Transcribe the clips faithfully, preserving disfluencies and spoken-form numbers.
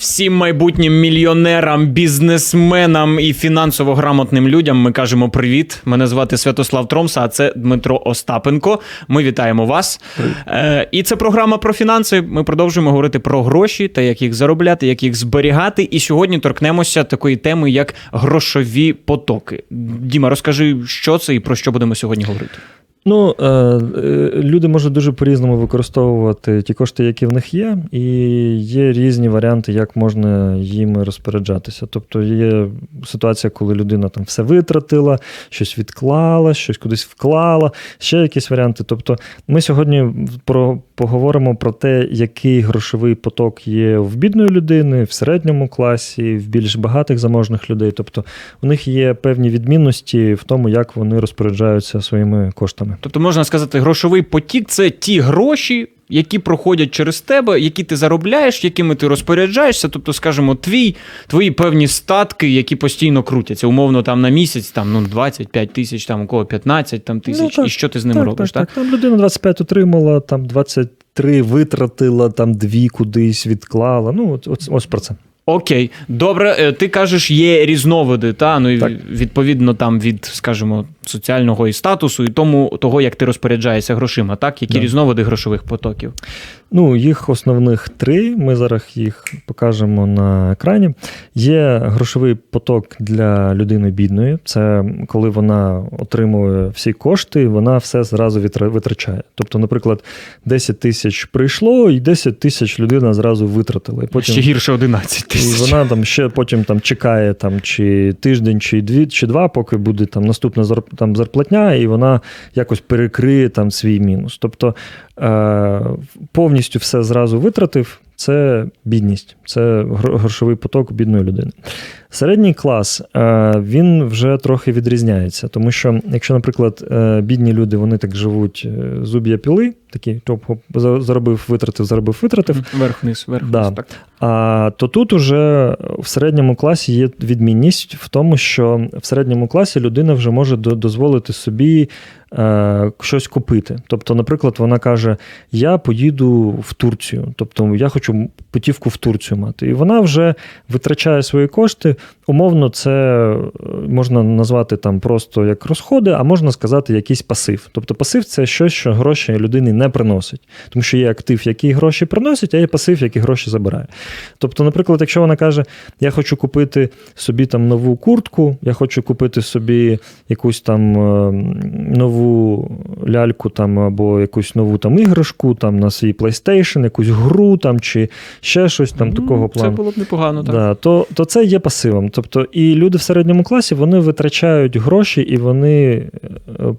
всім майбутнім мільйонерам, бізнесменам і фінансово грамотним людям ми кажемо привіт. Мене звати Святослав Тромса, а це Дмитро Остапенко. Ми вітаємо вас. Е, і це програма про фінанси. Ми продовжуємо говорити про гроші та як їх заробляти, як їх зберігати. І сьогодні торкнемося такої теми, як грошові потоки. Діма, розкажи, що це і про що будемо сьогодні говорити. Ну, люди можуть дуже по-різному використовувати ті кошти, які в них є, і є різні варіанти, як можна їм розпоряджатися. Тобто є ситуація, коли людина там все витратила, щось відклала, щось кудись вклала, ще якісь варіанти. Тобто ми сьогодні про, поговоримо про те, який грошовий поток є в бідної людини, в середньому класі, в більш багатих заможних людей. Тобто у них є певні відмінності в тому, як вони розпоряджаються своїми коштами. Тобто можна сказати, грошовий потік – це ті гроші, які проходять через тебе, які ти заробляєш, якими ти розпоряджаєшся, тобто, скажімо, твій, твої певні статки, які постійно крутяться, умовно, там на місяць, там, ну, двадцять п'ять тисяч, там, у кого п'ятнадцять там, тисяч, ну, так, і що ти з ними так, робиш, так? Так, так, там людина двадцять п'ять отримала, там, двадцять три витратила, там, дві кудись відклала, ну, от, от, ось про це. Окей, добре, ти кажеш, є різновиди, та? Ну, і відповідно там від, скажімо, соціального і статусу, і тому того, як ти розпоряджаєшся грошима, так? Які да. різновиди грошових потоків? Ну, їх основних три, ми зараз їх покажемо на екрані. Є грошовий поток для людини бідної, це коли вона отримує всі кошти, вона все зразу витрачає. Тобто, наприклад, десять тисяч прийшло, і десять тисяч людина зразу витратила. І потім... Ще гірше одинадцять тисяч. І вона там ще потім там, чекає там, чи тиждень, чи дві, чи два, поки буде там, наступна зарп... там, зарплатня, і вона якось перекриє там, свій мінус. Тобто е... повністю все зразу витратив, це бідність, це грошовий поток бідної людини. Середній клас, він вже трохи відрізняється, тому що, якщо, наприклад, бідні люди, вони так живуть зуб'я піли, такі, заробив, витратив, заробив, витратив. Верх-вниз, верх-вниз, да. так. А, то тут уже в середньому класі є відмінність в тому, що в середньому класі людина вже може дозволити собі е, щось купити. Тобто, наприклад, вона каже, я поїду в Турцію, тобто я хочу путівку в Турцію мати. І вона вже витрачає свої кошти. Умовно, це можна назвати там просто як розходи, а можна сказати якийсь пасив. Тобто пасив – це щось, що гроші людині не приносить. Тому що є актив, який гроші приносить, а є пасив, який гроші забирає. Тобто, наприклад, якщо вона каже, я хочу купити собі там нову куртку, я хочу купити собі якусь там нову ляльку там, або якусь нову там іграшку там, на свій PlayStation, якусь гру там, чи ще щось там mm, такого плану. Це було б непогано, так. Да, то, то це є пасивом. Тобто, і люди в середньому класі, вони витрачають гроші, і вони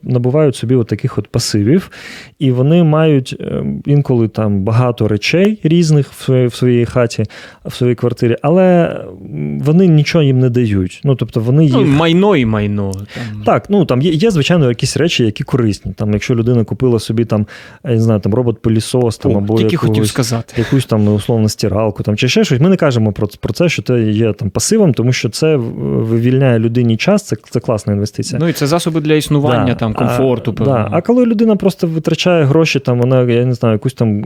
набувають собі от таких от пасивів, і вони мають інколи там багато речей різних в своїй хаті, в своїй квартирі, але вони нічого їм не дають. Ну, тобто, вони їх... Ну, майно і майно. Там... Так, ну, там є, є, звичайно, якісь речі, які корисні. Там, якщо людина купила собі там, я не знаю, там, робот-пилісос, там, О, або якогось, якусь там, условно, стиралку, там, чи ще щось, ми не кажемо про, про це, що це є там пасивом, тому що це вивільняє людині час, це, це класна інвестиція. Ну, і це засоби для існування, да, там, комфорту. А, да. а коли людина просто витрачає гроші, там, вона, я не знаю, якусь там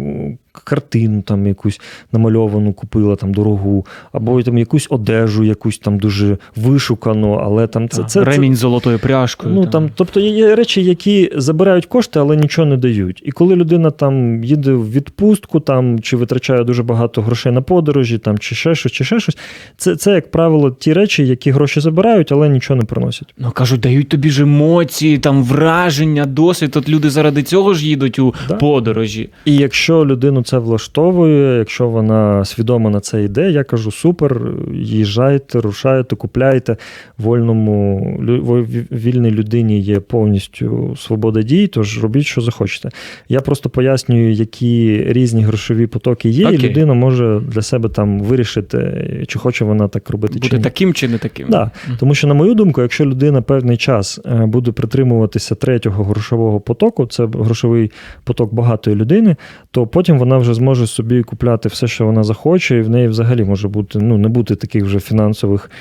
картину, там, якусь намальовану купила, там, дорогу, або там якусь одежу, якусь там дуже вишукану, але там... Це, це, ремінь це, з золотою пряжкою. Ну, там. Там, тобто, є речі, які забирають кошти, але нічого не дають. І коли людина там їде в відпустку, там, чи витрачає дуже багато грошей на подорожі, там, чи ще щось, чи ще щось, це, це як правило, ті речі, які гроші забирають, але нічого не приносять. Ну, кажуть, дають тобі ж емоції, там, враження, досвід. От люди заради цього ж їдуть у да. подорожі. І якщо людину це влаштовує, якщо вона свідомо на це йде, я кажу, супер, їжджайте, рушайте, купляйте. Вольному, вільній людині є повністю свобода дій, тож робіть, що захочете. Я просто пояснюю, які різні грошові потоки є, Окей. і людина може для себе там вирішити, чи хоче вона так робити, Буде чи ні. таким, чи не таким. Да. Mm. Тому що, на мою думку, якщо людина певний час буде притримуватися третього грошового потоку, це грошовий поток багатої людини, то потім вона вже зможе собі купляти все, що вона захоче, і в неї взагалі може бути, ну, не бути таких вже фінансових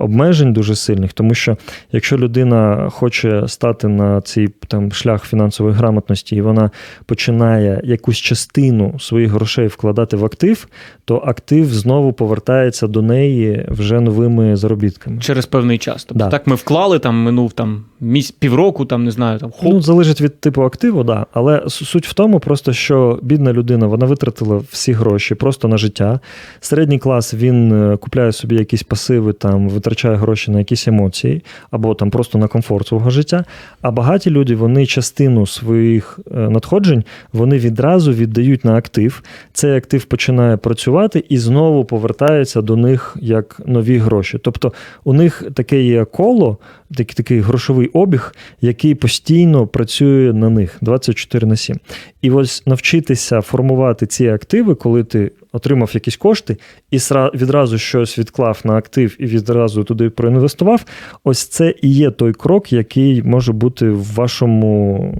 обмежень дуже сильних, тому що якщо людина хоче стати на цій цей там шлях фінансової грамотності, і вона починає якусь частину своїх грошей вкладати в актив, то актив знову повертається до неї вже новими заробітками. Через певний час. Тобто да. так ми вклали, там минув там місяць, півроку, там не знаю, там хоп. Ну, залежить від типу активу, да. Але суть в тому просто, що бідна людина, вона витратила всі гроші просто на життя. Середній клас, він купляє собі якісь пасиви, там, витрачає гроші на якісь емоції, або там просто на комфорт свого життя. А багаті люди, вони частину своїх надходжень, вони відразу віддають на актив. Цей актив починає працювати і знову повертається до них як нові гроші. Тобто у них таке є коло, такий, такий грошовий обіг, який постійно працює на них двадцять чотири на сім. І ось навчитися формувати ці активи, коли ти отримав якісь кошти і відразу щось відклав на актив і відразу туди проінвестував, ось це і є той крок, який може бути в вашому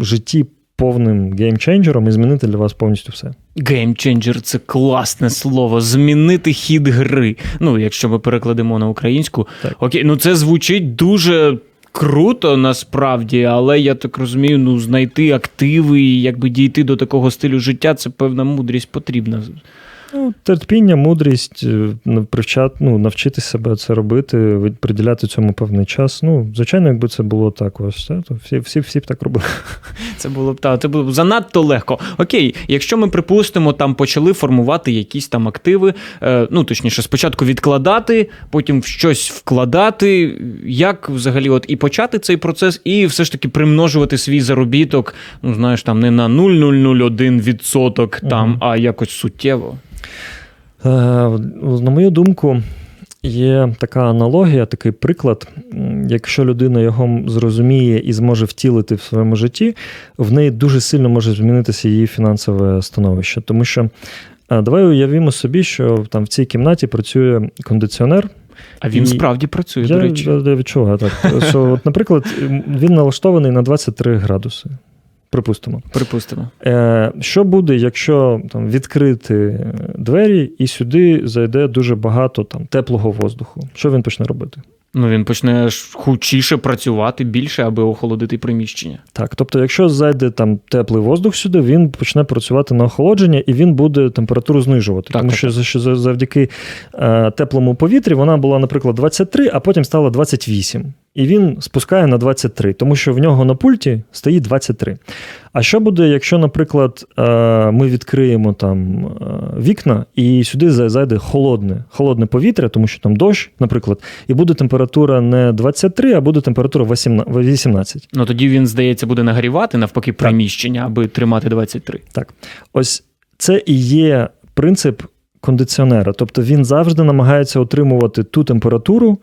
житті повним геймченджером і змінити для вас повністю все. Геймченджер – це класне слово. Змінити хід гри. Ну, якщо ми перекладемо на українську. Так. Окей, ну це звучить дуже... круто, насправді, але я так розумію, ну, знайти активи і якби дійти до такого стилю життя, це певна мудрість потрібна. Ну, терпіння, мудрість, привчати, ну, навчити себе це робити, приділяти цьому певний час. Ну, звичайно, якби це було так, ось це, то всі, всі, всі б так робили. Це було б так, це було б занадто легко. Окей, якщо ми, припустимо, там почали формувати якісь там активи, ну, точніше, спочатку відкладати, потім в щось вкладати, як взагалі от і почати цей процес, і все ж таки примножувати свій заробіток, ну, знаєш, там не на нуль нуль нуль один відсоток, там, угу. а якось суттєво. На мою думку, є така аналогія, такий приклад. Якщо людина його зрозуміє і зможе втілити в своєму житті, в неї дуже сильно може змінитися її фінансове становище. Тому що давай уявімо собі, що там в цій кімнаті працює кондиціонер. А він і... справді працює, я, до речі. Я, я відчуваю, так. Що, от, наприклад, він налаштований на двадцять три градуси. Припустимо. Припустимо. Що буде, якщо там відкрити двері і сюди зайде дуже багато там теплого воздуху? Що він почне робити? Ну, він почне хучіше працювати більше, аби охолодити приміщення. Так, тобто, якщо зайде там теплий воздух сюди, він почне працювати на охолодження, і він буде температуру знижувати. Так, тому так, що так. завдяки е, теплому повітрі вона була, наприклад, двадцять три, а потім стала двадцять вісім. І він спускає на двадцять три, тому що в нього на пульті стоїть двадцять три. А що буде, якщо, наприклад, ми відкриємо там вікна, і сюди зайде холодне, холодне повітря, тому що там дощ, наприклад, і буде температура не двадцять три, а буде температура вісімнадцять. Ну тоді він, здається, буде нагрівати, навпаки, приміщення, аби тримати двадцять три. Так. Ось це і є принцип кондиціонера. Тобто він завжди намагається отримувати ту температуру,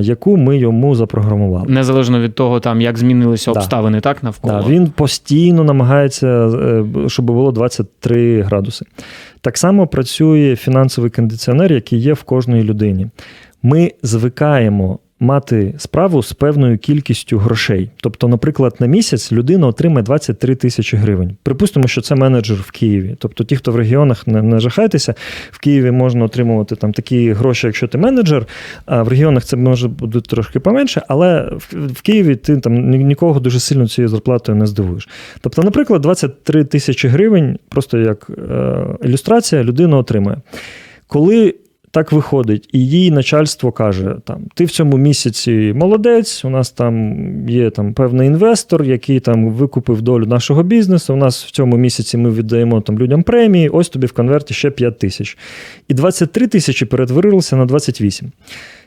яку ми йому запрограмували. Незалежно від того, там, як змінилися да. обставини, так, навколо? Да. Він постійно намагається, щоб було двадцять три градуси. Так само працює фінансовий кондиціонер, який є в кожної людині. Ми звикаємо мати справу з певною кількістю грошей. Тобто, наприклад, на місяць людина отримає двадцять три тисячі гривень. Припустимо, що це менеджер в Києві. Тобто, ті, хто в регіонах, не, не жахайтеся, в Києві можна отримувати там такі гроші, якщо ти менеджер, а в регіонах це може бути трошки поменше, але в, в Києві ти там нікого дуже сильно цією зарплатою не здивуєш. Тобто, наприклад, двадцять три тисячі гривень, просто як е, ілюстрація, людина отримає. Коли так виходить, і їй начальство каже, там, ти в цьому місяці молодець, у нас там є там, певний інвестор, який там викупив долю нашого бізнесу, у нас в цьому місяці ми віддаємо там, людям премії, ось тобі в конверті ще п'ять тисяч. І двадцять три тисячі перетворилося на двадцять вісім.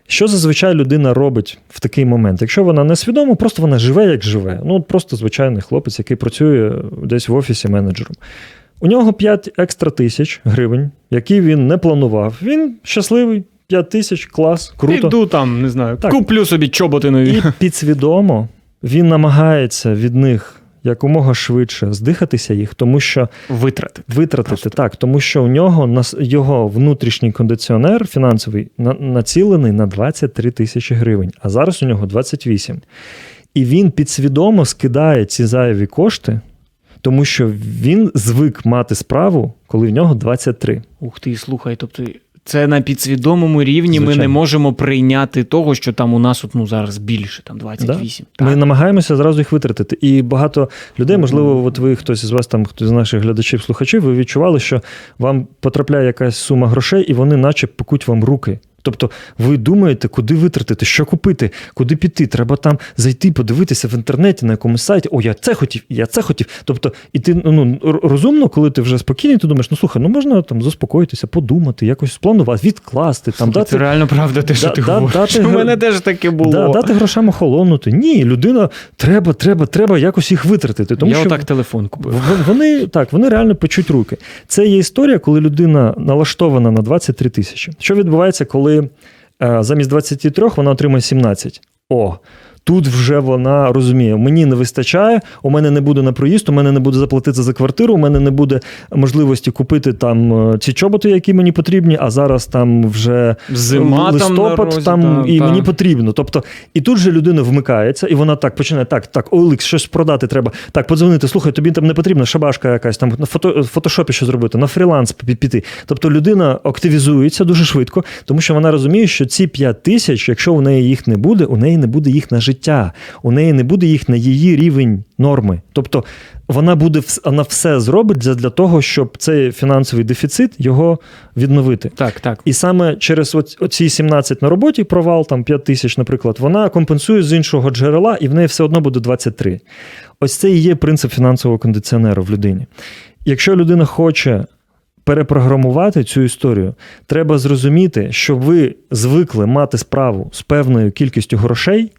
Що зазвичай людина робить в такий момент? Якщо вона несвідомо, просто вона живе, як живе. Ну, просто звичайний хлопець, який працює десь в офісі менеджером. У нього п'ять екстра тисяч гривень, які він не планував. Він щасливий, п'ять тисяч, клас, круто. Піду там, не знаю, так. куплю собі чоботи нові. І підсвідомо він намагається від них якомога швидше здихатися їх, тому що... Витратити. Витратити, просто. Так. Тому що у нього, його внутрішній кондиціонер фінансовий націлений на двадцять три тисячі гривень, а зараз у нього двадцять вісім. І він підсвідомо скидає ці зайві кошти... Тому що він звик мати справу, коли в нього двадцять три. Ух ти, слухай, тобто Це на підсвідомому рівні. Звичайно. Ми не можемо прийняти того, що там у нас от, ну, зараз більше, там двадцять вісім. Да? Ми намагаємося зразу їх витратити. І багато людей, можливо, от ви, хтось із вас, там, хтось з наших глядачів, слухачів, ви відчували, що вам потрапляє якась сума грошей, і вони наче пекуть вам руки. Тобто ви думаєте, куди витратити, що купити, куди піти, треба там зайти, подивитися в інтернеті на якомусь сайті, о, я це хотів, я це хотів. Тобто, і ти, ну, розумно, коли ти вже спокійний, ти думаєш, ну, слухай, ну, можна там заспокоїтися, подумати, якось спланувати, відкласти. Там, дати, це реально правда те, що да, ти да, говориш. Дати, у мене теж таке було. Да, дати грошам охолонути. Ні, людина, треба, треба, треба якось їх витратити. Тому, я отак телефон купив. Вони, так, вони реально печуть руки. Це є історія, коли людина налаштована на двадцять три тисячі. Що відбувається, коли коли замість двадцяти трьох вона отримує сімнадцять. О, тут вже вона розуміє, мені не вистачає, у мене не буде на проїзд, у мене не буде заплатити за квартиру, у мене не буде можливості купити там ці чоботи, які мені потрібні, а зараз там вже зима, листопад, там, розі, там та, і та. Мені потрібно. Тобто, і тут же людина вмикається, і вона так починає, так, так, Олікс, щось продати треба, так, подзвонити, слухай, тобі там не потрібно, шабашка якась, там на фото, фотошопі що зробити, на фріланс піти. Тобто людина активізується дуже швидко, тому що вона розуміє, що ці п'ять тисяч, якщо у неї їх не буде, у неї не буде їх на життя. У неї не буде їх на її рівень норми. Тобто вона буде, вона все зробить для того, щоб цей фінансовий дефіцит його відновити. Так, так. І саме через оці сімнадцять на роботі, провал, там п'ять тисяч, наприклад, вона компенсує з іншого джерела, і в неї все одно буде двадцять три. Ось це і є принцип фінансового кондиціонера в людині. Якщо людина хоче перепрограмувати цю історію, треба зрозуміти, що ви звикли мати справу з певною кількістю грошей,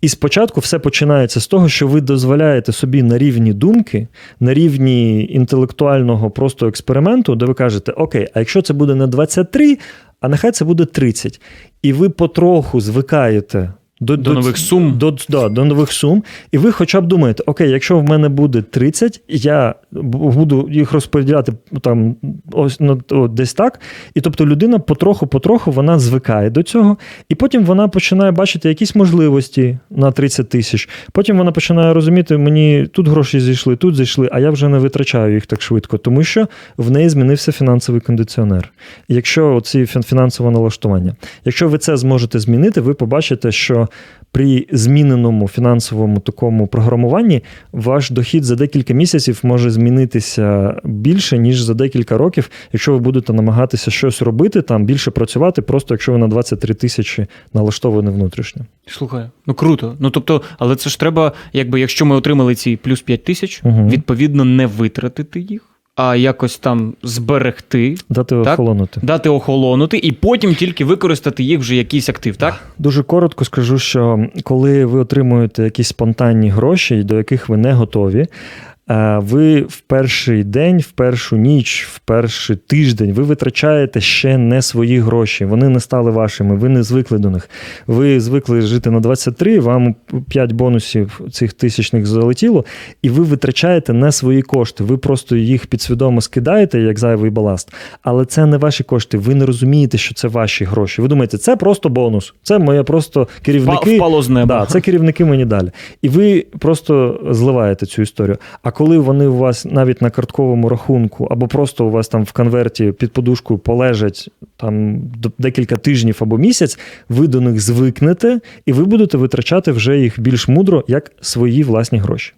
і спочатку все починається з того, що ви дозволяєте собі на рівні думки, на рівні інтелектуального просто експерименту, де ви кажете, окей, а якщо це буде не двадцять три, а нехай це буде тридцять. І ви потроху звикаєте До, до, до нових сум. До, да, до нових сум. І ви хоча б думаєте, окей, якщо в мене буде тридцять, я буду їх розподіляти там, ось, ну, десь так. І тобто людина потроху-потроху вона звикає до цього. І потім вона починає бачити якісь можливості на тридцять тисяч. Потім вона починає розуміти, мені тут гроші зійшли, тут зійшли, а я вже не витрачаю їх так швидко, тому що в неї змінився фінансовий кондиціонер. Якщо оці фінансове налаштування. Якщо ви це зможете змінити, ви побачите, що при зміненому фінансовому такому програмуванні ваш дохід за декілька місяців може змінитися більше, ніж за декілька років, якщо ви будете намагатися щось робити, там більше працювати, просто якщо ви на двадцять три тисячі налаштовані внутрішньо. Слухай, ну круто. Ну тобто, але це ж треба, якби якщо ми отримали ці плюс п'ять тисяч, угу. відповідно не витратити їх, а якось там зберегти. Дати охолонути. Дати охолонути і потім тільки використати їх вже якийсь актив, так? Дуже коротко скажу, що коли ви отримуєте якісь спонтанні гроші, до яких ви не готові, ви в перший день, в першу ніч, в перший тиждень ви витрачаєте ще не свої гроші. Вони не стали вашими, ви не звикли до них. Ви звикли жити на двадцять три, вам п'ять бонусів цих тисячних залетіло, і ви витрачаєте не свої кошти. Ви просто їх підсвідомо скидаєте, як зайвий баласт. Але це не ваші кошти, ви не розумієте, що це ваші гроші. Ви думаєте, це просто бонус, це моє просто керівники. Впало з неба. Да, це керівники мені далі. І ви просто зливаєте цю історію. А коли вони у вас навіть на картковому рахунку, або просто у вас там в конверті під подушкою полежать там декілька тижнів або місяць, ви до них звикнете, і ви будете витрачати вже їх більш мудро, як свої власні гроші.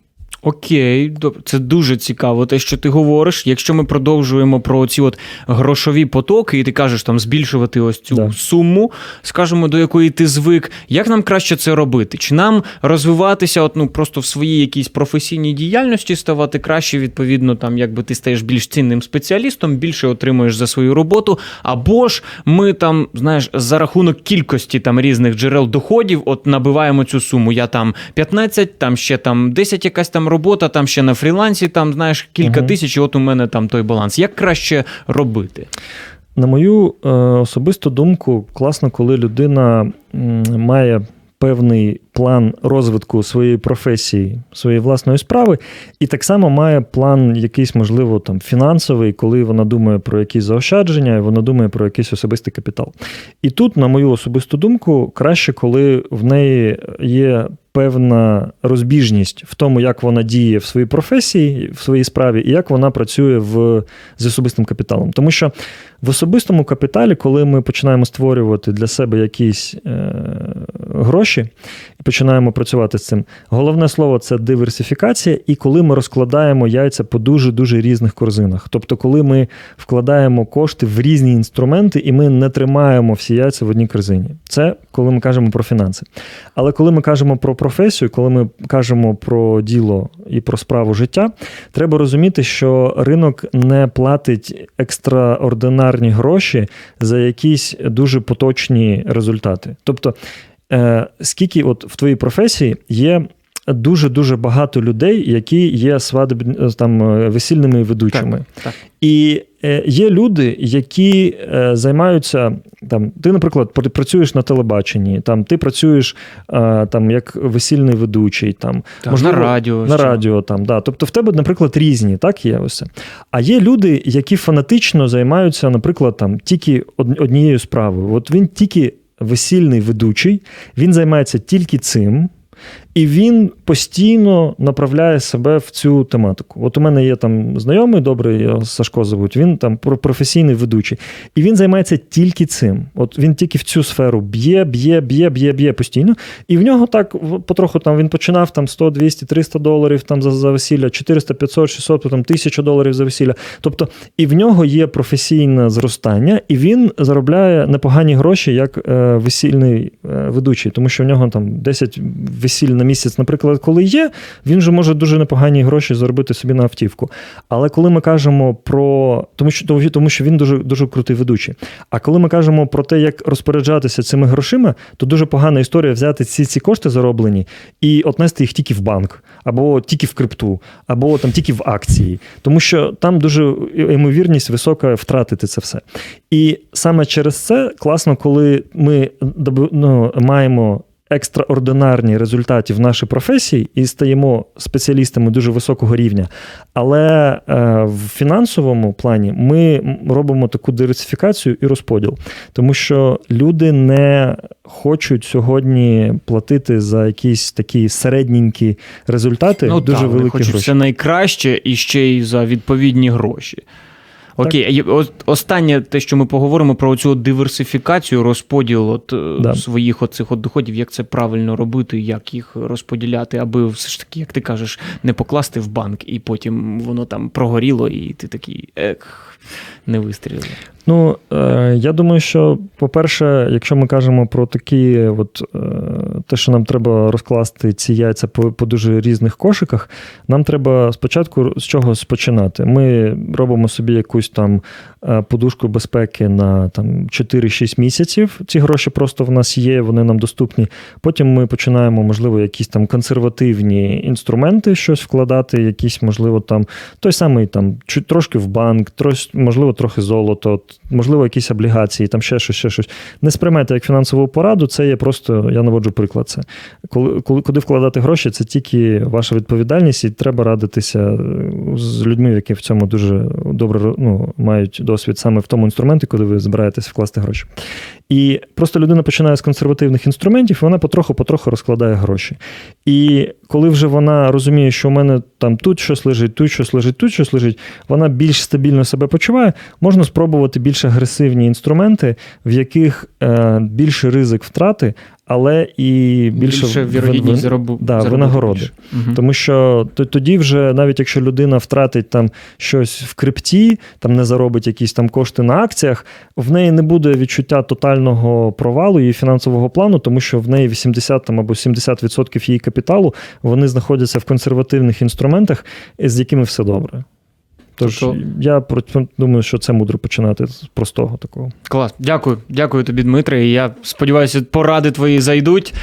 Окей, це дуже цікаво те, що ти говориш. Якщо ми продовжуємо про ці от грошові потоки, і ти кажеш там збільшувати ось цю да. суму, скажімо, до якої ти звик, як нам краще це робити? Чи нам розвиватися от, ну, просто в своїй якійсь професійній діяльності, ставати краще, відповідно, там, якби ти стаєш більш цінним спеціалістом, більше отримуєш за свою роботу, або ж ми там, знаєш, за рахунок кількості там різних джерел доходів от набиваємо цю суму. Я там п'ятнадцять, там ще там десять якась там робота, там ще на фрілансі, там, знаєш, кілька угу. тисяч, і от у мене там той баланс. Як краще робити? На мою е, особисту думку, класно, коли людина м, має певний план розвитку своєї професії, своєї власної справи, і так само має план якийсь, можливо, там, фінансовий, коли вона думає про якісь заощадження, і вона думає про якийсь особистий капітал. І тут, на мою особисту думку, краще, коли в неї є певна розбіжність в тому, як вона діє в своїй професії, в своїй справі, і як вона працює в, з особистим капіталом. Тому що в особистому капіталі, коли ми починаємо створювати для себе якісь е, гроші і починаємо працювати з цим, головне слово – це диверсифікація, і коли ми розкладаємо яйця по дуже-дуже різних корзинах. Тобто, коли ми вкладаємо кошти в різні інструменти, і ми не тримаємо всі яйця в одній корзині. Це коли ми кажемо про фінанси. Але коли ми кажемо про професію, коли ми кажемо про діло і про справу життя, треба розуміти, що ринок не платить екстраординарні гроші за якісь дуже поточні результати. Тобто, скільки от в твоїй професії є дуже-дуже багато людей, які є свадеб... там, весільними ведучими. Так, так. І є люди, які займаються, там, ти, наприклад, працюєш на телебаченні, там, ти працюєш там, як весільний ведучий, там, так, можливо, на радіо. На радіо там, да. Тобто в тебе, наприклад, різні, так, є ось це. А є люди, які фанатично займаються, наприклад, там, тільки однією справою. От він тільки весільний ведучий, він займається тільки цим, і він постійно направляє себе в цю тематику. От у мене є там знайомий, добрий, його Сашко зовуть, він там професійний ведучий. І він займається тільки цим. От він тільки в цю сферу б'є, б'є, б'є, б'є, б'є постійно. І в нього так потроху там він починав там сто, двісті, триста доларів там за, за весілля, чотириста, п'ятсот, шістсот, там тисяча доларів за весілля. Тобто і в нього є професійне зростання, і він заробляє непогані гроші як е, весільний е, ведучий, тому що в нього там десять весіль на місяць, наприклад, коли є, він же може дуже непогані гроші заробити собі на автівку. Але коли ми кажемо про... Тому що, тому що він дуже, дуже крутий ведучий. А коли ми кажемо про те, як розпоряджатися цими грошима, то дуже погана історія взяти ці, ці кошти зароблені і отнести їх тільки в банк, або тільки в крипту, або там тільки в акції. Тому що там дуже ймовірність висока втратити це все. І саме через це класно, коли ми ну, маємо екстраординарні результати в нашій професії і стаємо спеціалістами дуже високого рівня. Але в фінансовому плані ми робимо таку диверсифікацію і розподіл. Тому що люди не хочуть сьогодні платити за якісь такі середненькі результати, ну, дуже так, великі гроші. Хочуть все найкраще і ще й за відповідні гроші. Окей, останнє те, що ми поговоримо про цю диверсифікацію, розподіл от да. своїх оцих от доходів, як це правильно робити, як їх розподіляти, аби все ж таки, як ти кажеш, не покласти в банк, і потім воно там прогоріло, і ти такий, ех, не вистрілив. Ну, я думаю, що, по-перше, якщо ми кажемо про такі, от, те, що нам треба розкласти ці яйця по, по дуже різних кошиках, нам треба спочатку з чогось починати. Ми робимо собі якусь там подушку безпеки на там, чотири-шість місяців. Ці гроші просто в нас є, вони нам доступні. Потім ми починаємо, можливо, якісь там консервативні інструменти, щось вкладати, якісь, можливо, там, той самий там, трошки в банк, трош, можливо, трохи золото, можливо, якісь облігації, там ще щось, ще щось. Не сприймайте як фінансову пораду, це є просто, я наводжу приклад, це. Коли, коли, куди вкладати гроші, це тільки ваша відповідальність, і треба радитися з людьми, які в цьому дуже добре, ну, мають досвід саме в тому інструменті, куди ви збираєтесь вкласти гроші. І просто людина починає з консервативних інструментів, і вона потроху-потроху розкладає гроші. І коли вже вона розуміє, що у мене там тут щось лежить, тут щось лежить, тут щось лежить, вона більш стабільно себе почуває, можна спробувати більш агресивні інструменти, в яких е, більший ризик втрати, але і більше, більше вірогідні заробу, да, винагороди. Угу. Тому що тоді вже, навіть якщо людина втратить там щось в крипті, там не заробить якісь там кошти на акціях, в неї не буде відчуття тотального провалу її фінансового плану, тому що в неї вісімдесят там, або сімдесят відсотків її капіталу, вони знаходяться в консервативних інструментах, з якими все добре. Тож то... я думаю, що це мудро починати з простого такого. Клас. Дякую. Дякую тобі, Дмитре. І я сподіваюся, поради твої зайдуть.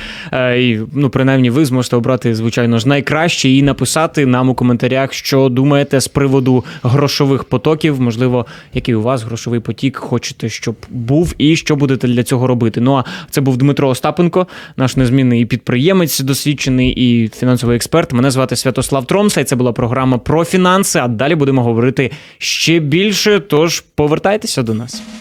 І, ну, принаймні, ви зможете обрати, звичайно ж, найкраще і написати нам у коментарях, що думаєте з приводу грошових потоків. Можливо, який у вас грошовий потік хочете, щоб був, і що будете для цього робити. Ну, а це був Дмитро Остапенко, наш незмінний підприємець, досвідчений і фінансовий експерт. Мене звати Святослав Тромса, і це була програма про фінанси. А далі будемо говорити ще більше, тож повертайтеся до нас.